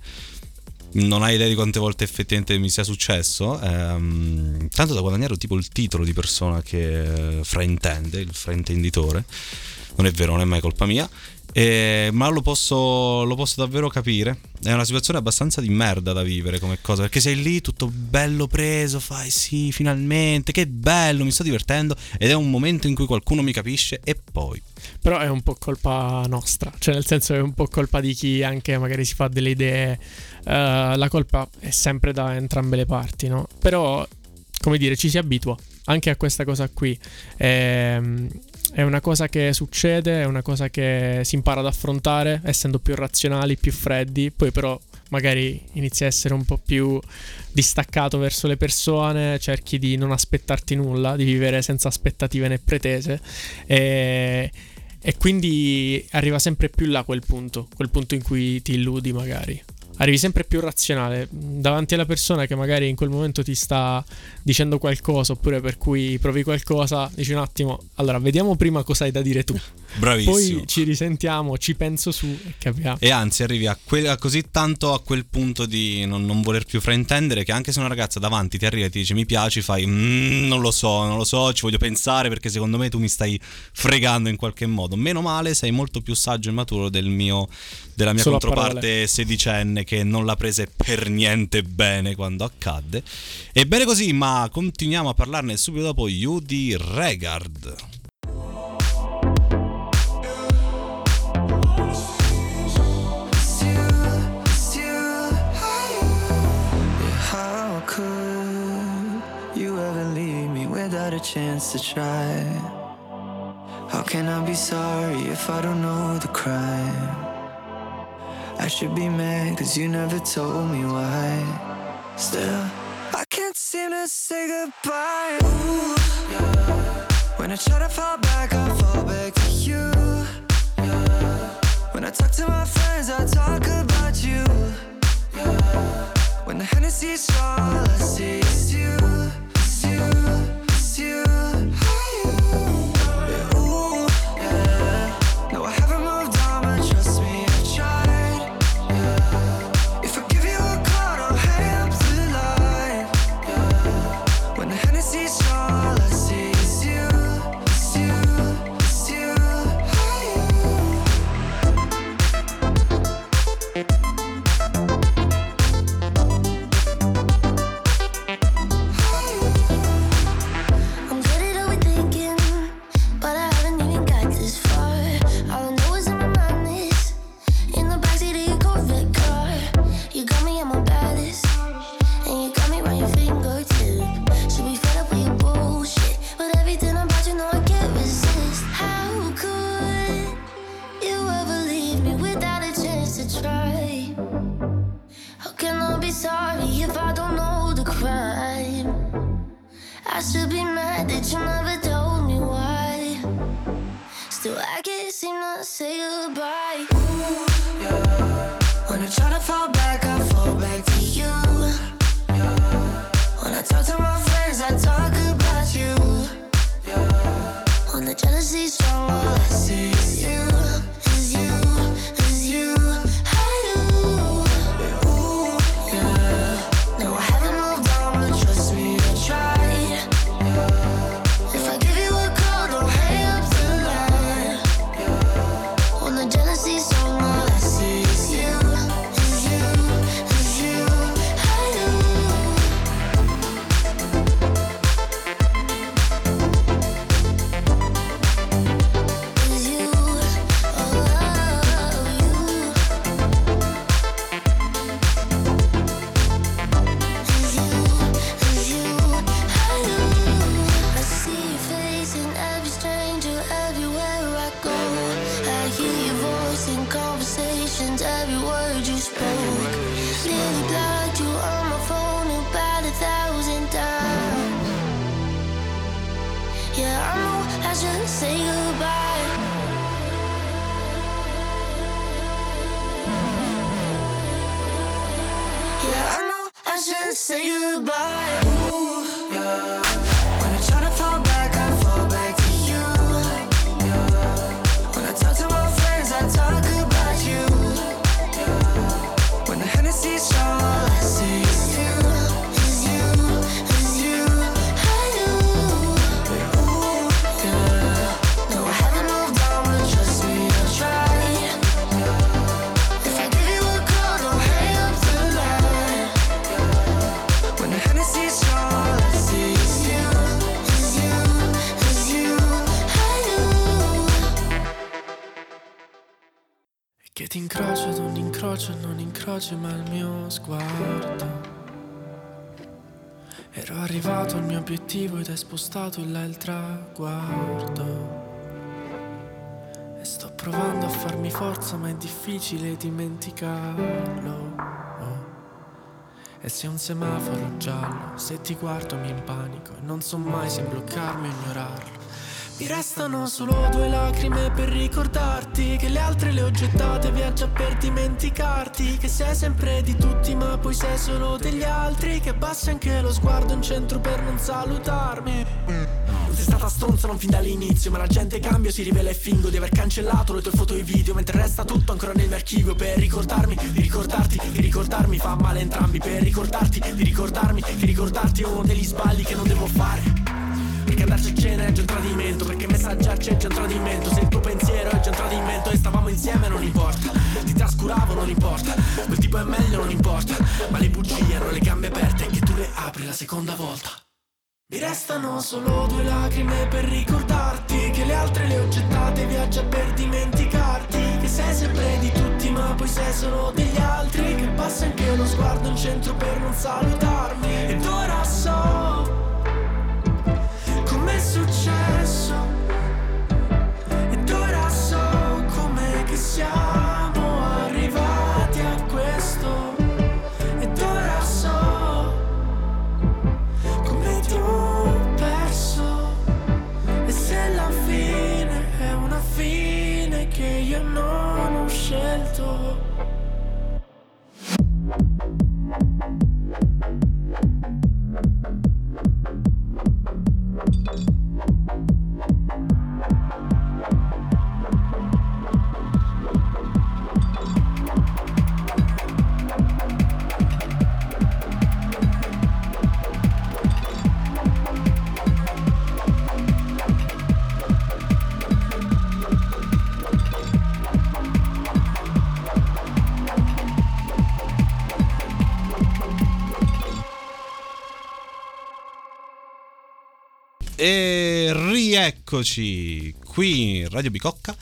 non hai idea di quante volte effettivamente mi sia successo. Tanto da guadagnare tipo il titolo di persona che fraintende, il fraintenditore. Non è vero, non è mai colpa mia. Ma lo posso davvero capire. È una situazione abbastanza di merda da vivere come cosa, perché sei lì tutto bello preso, fai sì, finalmente, che bello, mi sto divertendo, ed è un momento in cui qualcuno mi capisce e poi... Però è un po' colpa nostra, cioè nel senso è un po' colpa di chi anche magari si fa delle idee, la colpa è sempre da entrambe le parti, no? Però, come dire, ci si abitua anche a questa cosa qui. È una cosa che succede, è una cosa che si impara ad affrontare essendo più razionali, più freddi. Poi però magari inizi a essere un po' più distaccato verso le persone, cerchi di non aspettarti nulla, di vivere senza aspettative né pretese, e quindi arriva sempre più là quel punto in cui ti illudi magari. Arrivi sempre più razionale davanti alla persona che magari in quel momento ti sta dicendo qualcosa, oppure per cui provi qualcosa, dici un attimo, allora vediamo prima cosa hai da dire tu. Bravissimo. Poi ci risentiamo, ci penso su e capiamo. E anzi arrivi a così tanto a quel punto di non voler più fraintendere, che anche se una ragazza davanti ti arriva e ti dice mi piaci, fai non lo so, ci voglio pensare, perché secondo me tu mi stai fregando in qualche modo. Meno male, sei molto più saggio e maturo della mia solo controparte sedicenne, che non la prese per niente bene quando accadde. Ebbene così, ma continuiamo a parlarne subito dopo You di Regard. How could you ever leave me without a chance to try? How can I be sorry if I don't know the crime? I should be mad cause you never told me why. Still, I can't seem to say goodbye. Ooh, yeah. When I try to fall back, I fall back to you, yeah. When I talk to my friends, I talk about you, yeah. When the Hennessy's strong, all I see is you, it's you, it's you, it's you. Yeah. Ooh, yeah. No, I haven't moved on, but trust me, I've tried. incrocio ad ogni incrocio, non incrocio ma il mio sguardo. Ero arrivato al mio obiettivo ed è spostato in là il traguardo. E sto provando a farmi forza ma è difficile dimenticarlo. E se un semaforo giallo, se ti guardo mi impanico e non so mai se bloccarmi o ignorarlo. Mi restano solo due lacrime per ricordarti che le altre le ho gettate via già per dimenticarti, che sei sempre di tutti ma poi sei solo degli altri, che abbassi anche lo sguardo in centro per non salutarmi. Sei stata stronza non fin dall'inizio, ma la gente cambia, si rivela e fingo di aver cancellato le tue foto e i video, mentre resta tutto ancora nel mio archivio. Per ricordarmi di ricordarti di ricordarmi fa male entrambi, per ricordarti di ricordarmi di ricordarti è uno degli sbagli che non devo fare. Perché andarci a cena è già un tradimento, perché messaggiarci è già un tradimento, se il tuo pensiero è già un tradimento. E stavamo insieme non importa, ti trascuravo non importa, quel tipo è meglio non importa, ma le bugie hanno le gambe aperte che tu le apri la seconda volta. Mi restano solo due lacrime per ricordarti che le altre le ho gettate via già per dimenticarti, che sei sempre di tutti ma poi sei solo degli altri, che passa anche lo sguardo in centro per non salutarmi. Ed ora so com'è successo, ed ora so com'è che siamo arrivati a questo, ed ora so come ti ho perso, e se la fine è una fine che io non ho scelto. E rieccoci qui in Radio Bicocca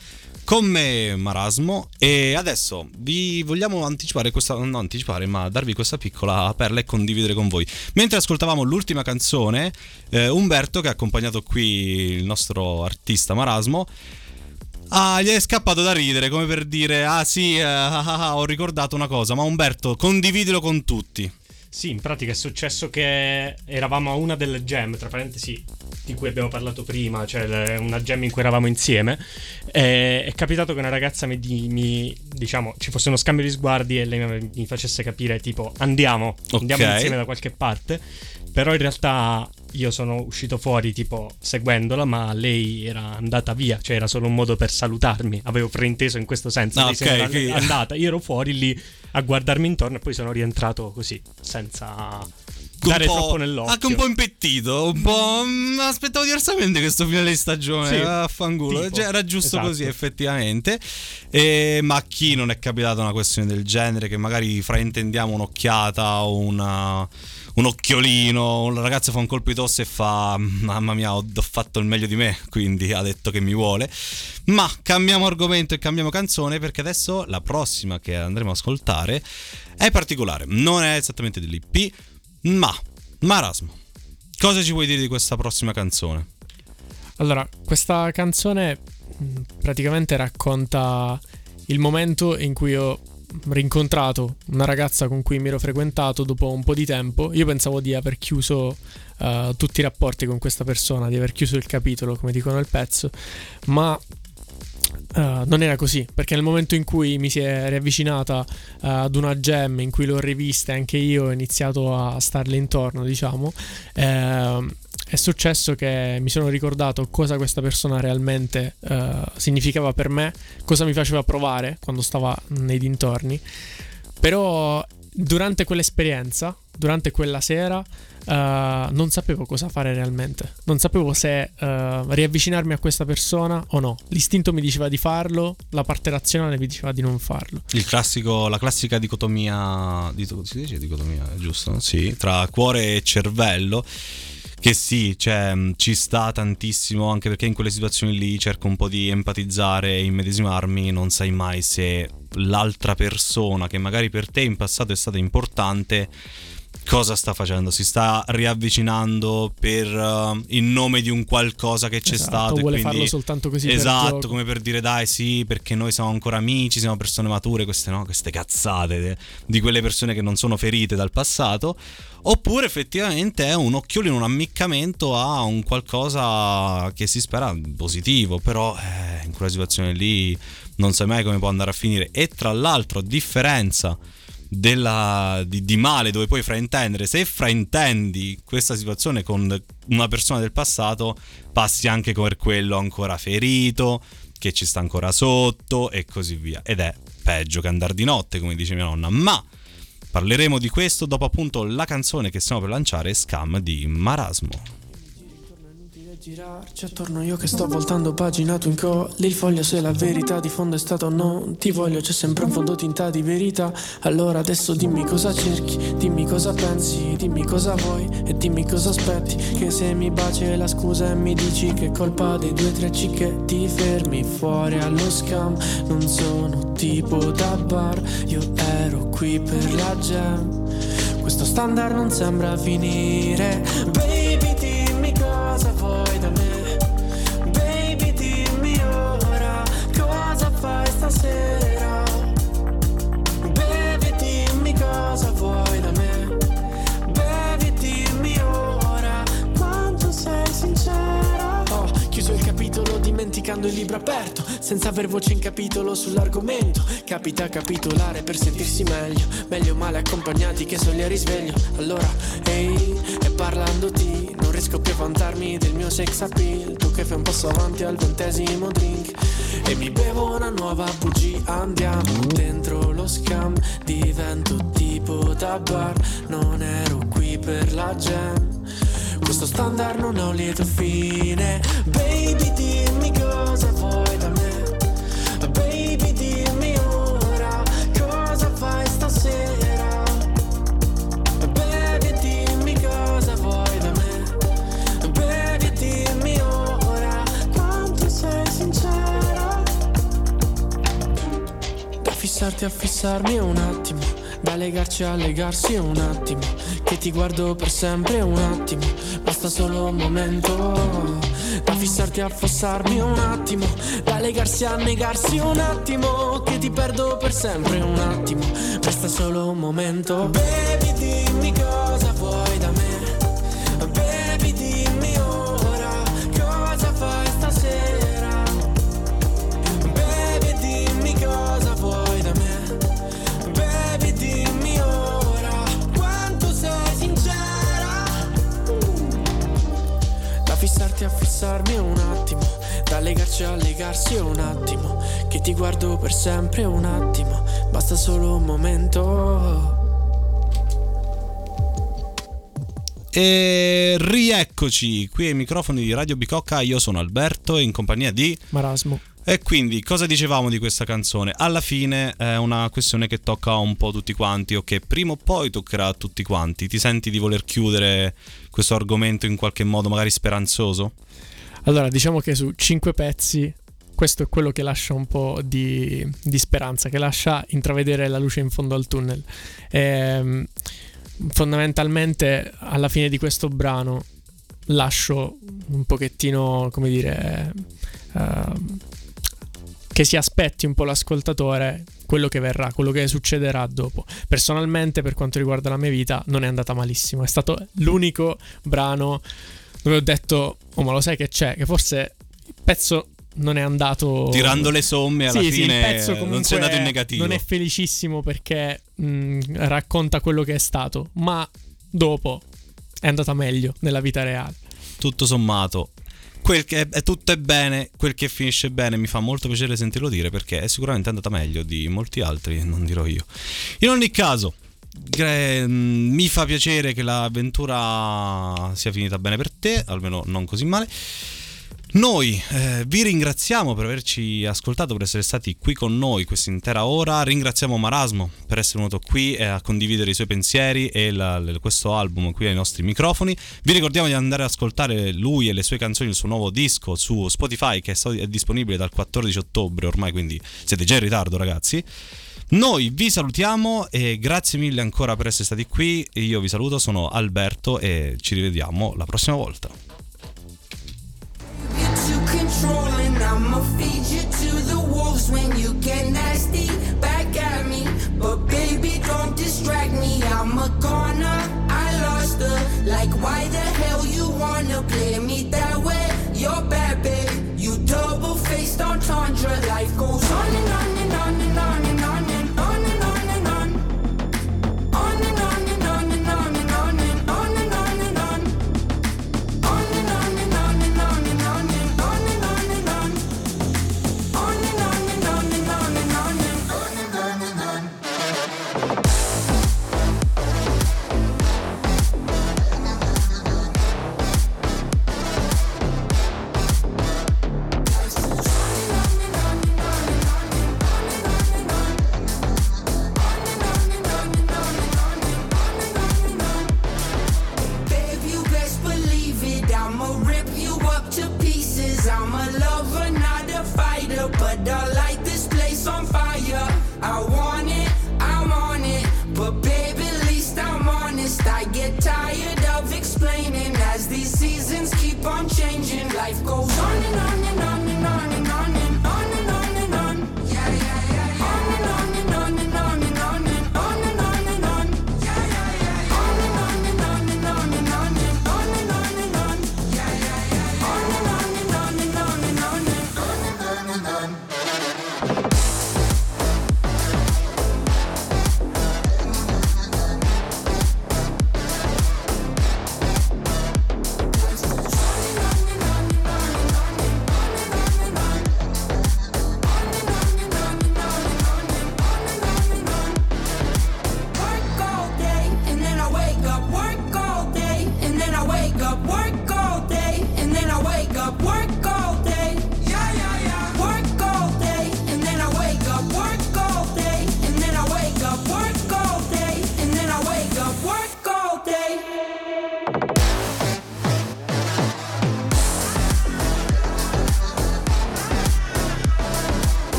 con me Marasmo, e adesso vi vogliamo anticipare questa, non anticipare ma darvi questa piccola perla e condividere con voi. Mentre ascoltavamo l'ultima canzone, Umberto, che ha accompagnato qui il nostro artista Marasmo, gli è scappato da ridere come per dire ah sì, ho ricordato una cosa, ma Umberto condividilo con tutti. Sì, in pratica è successo che eravamo a una delle jam, tra parentesi, di cui abbiamo parlato prima, cioè una jam in cui eravamo insieme, è capitato che una ragazza diciamo, ci fosse uno scambio di sguardi e lei mi facesse capire tipo andiamo insieme da qualche parte, però in realtà io sono uscito fuori tipo seguendola, ma lei era andata via, cioè era solo un modo per salutarmi, avevo frainteso in questo senso, no, lei okay, era andata, io ero fuori lì a guardarmi intorno e poi sono rientrato così, senza dare troppo nell'occhio. Anche un po' impettito, un po' aspettavo diversamente questo finale di stagione, sì, affangulo, cioè, era giusto, esatto. Così effettivamente, ma a chi non è capitata una questione del genere, che magari fraintendiamo un'occhiata o un occhiolino, la ragazza fa un colpo di tosse e fa mamma mia ho fatto il meglio di me, quindi ha detto che mi vuole. Ma cambiamo argomento e cambiamo canzone, perché adesso la prossima che andremo a ascoltare è particolare, non è esattamente dell'IP. Ma Marasmo, cosa ci vuoi dire di questa prossima canzone? Allora, questa canzone praticamente racconta il momento in cui ho rincontrato una ragazza con cui mi ero frequentato dopo un po' di tempo. Io pensavo di aver chiuso tutti i rapporti con questa persona, di aver chiuso il capitolo, come dicono nel pezzo, ma non era così, perché nel momento in cui mi si è riavvicinata ad una jam in cui l'ho rivista anche io, ho iniziato a starle intorno, diciamo, è successo che mi sono ricordato cosa questa persona realmente significava per me, cosa mi faceva provare quando stava nei dintorni. Però durante quell'esperienza, durante quella sera, non sapevo cosa fare realmente. Non sapevo se riavvicinarmi a questa persona o no. L'istinto mi diceva di farlo, la parte razionale mi diceva di non farlo. La classica dicotomia, si dice dicotomia, giusto? Sì, tra cuore e cervello, Che sì, cioè, ci sta tantissimo, anche perché in quelle situazioni lì cerco un po' di empatizzare e immedesimarmi. Non sai mai se l'altra persona, che magari per te in passato è stata importante, cosa sta facendo? Si sta riavvicinando per in nome di un qualcosa che c'è stato, vuole quindi farlo soltanto così, esatto, per come per dire dai sì, perché noi siamo ancora amici, siamo persone mature, queste no, queste cazzate di quelle persone che non sono ferite dal passato. Oppure effettivamente è un occhiolino, un ammiccamento a un qualcosa che si spera positivo, però in quella situazione lì non sai mai come può andare a finire. E tra l'altro, a differenza di male dove puoi fraintendere, se fraintendi questa situazione con una persona del passato, passi anche per quello ancora ferito, che ci sta ancora sotto e così via, ed è peggio che andar di notte, come dice mia nonna. Ma parleremo di questo dopo appunto la canzone che stiamo per lanciare, Scam di Marasmo. Girarci attorno io che sto voltando pagina, tu in colli il foglio, se la verità di fondo è stata o no ti voglio, c'è sempre un fondotinta di verità. Allora adesso dimmi cosa cerchi, dimmi cosa pensi, dimmi cosa vuoi e dimmi cosa aspetti, che se mi baci la scusa e mi dici che è colpa dei 2 o 3 che ti fermi fuori allo scam. Non sono tipo da bar, io ero qui per la jam, questo standard non sembra finire. Baby dimmi cosa vuoi, stasera bevi dimmi cosa vuoi da me, bevi dimmi ora quanto sei sincera. Ho chiuso il capitolo dimenticando il libro aperto, senza aver voce in capitolo sull'argomento. Capita capitolare per sentirsi meglio, meglio male accompagnati che soli a risveglio. Allora ehi, e parlandoti non riesco più a vantarmi del mio sex appeal, tu che fai un passo avanti al 20° drink e mi bevo una nuova bugia. Andiamo dentro lo scam, divento tipo da bar, non ero qui per la jam, questo standard non ha un lieto fine. Baby dimmi cosa vuoi da me, baby dimmi ora cosa fai stasera, baby dimmi cosa vuoi da me, baby dimmi ora quanto sei sincero. Fissarti a fissarmi un attimo, da legarci a legarsi un attimo, che ti guardo per sempre un attimo, basta solo un momento. Da fissarti a fissarmi un attimo, da legarsi a negarsi un attimo, che ti perdo per sempre un attimo, basta solo un momento. Baby dimmi cosa vuoi da me, baby dimmi ora cosa fai stasera, baby dimmi cosa vuoi. Fissarti a fissarmi un attimo, da legarci a legarsi un attimo, che ti guardo per sempre un attimo, basta solo un momento. E rieccoci qui ai microfoni di Radio Bicocca, io sono Alberto in compagnia di Marasmo. E quindi cosa dicevamo di questa canzone? Alla fine è una questione che tocca un po' tutti quanti, o che prima o poi toccherà a tutti quanti. Ti senti di voler chiudere questo argomento in qualche modo magari speranzoso? Allora, diciamo che su 5 pezzi questo è quello che lascia un po' di speranza, che lascia intravedere la luce in fondo al tunnel. E fondamentalmente alla fine di questo brano lascio un pochettino, come dire, che si aspetti un po' l'ascoltatore quello che verrà, quello che succederà dopo. Personalmente, per quanto riguarda la mia vita, non è andata malissimo. È stato l'unico brano dove ho detto oh, ma lo sai che c'è? Che forse il pezzo non è andato, tirando le somme alla fine il pezzo comunque non si è andato in negativo. Non è felicissimo perché racconta quello che è stato, ma dopo è andata meglio nella vita reale. Tutto sommato quel che è tutto è bene, quel che finisce bene, mi fa molto piacere sentirlo dire, perché è sicuramente andata meglio di molti altri, non dirò io. In ogni caso, mi fa piacere che l'avventura sia finita bene per te, almeno non così male. Noi vi ringraziamo per averci ascoltato, per essere stati qui con noi quest'intera ora. Ringraziamo Marasmo per essere venuto qui a condividere i suoi pensieri e questo album qui ai nostri microfoni. Vi ricordiamo di andare ad ascoltare lui e le sue canzoni, il suo nuovo disco su Spotify, che è disponibile dal 14 ottobre ormai, quindi siete già in ritardo, ragazzi. Noi vi salutiamo e grazie mille ancora per essere stati qui. Io vi saluto, sono Alberto e ci rivediamo la prossima volta.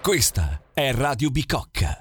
Questa è Radio Bicocca.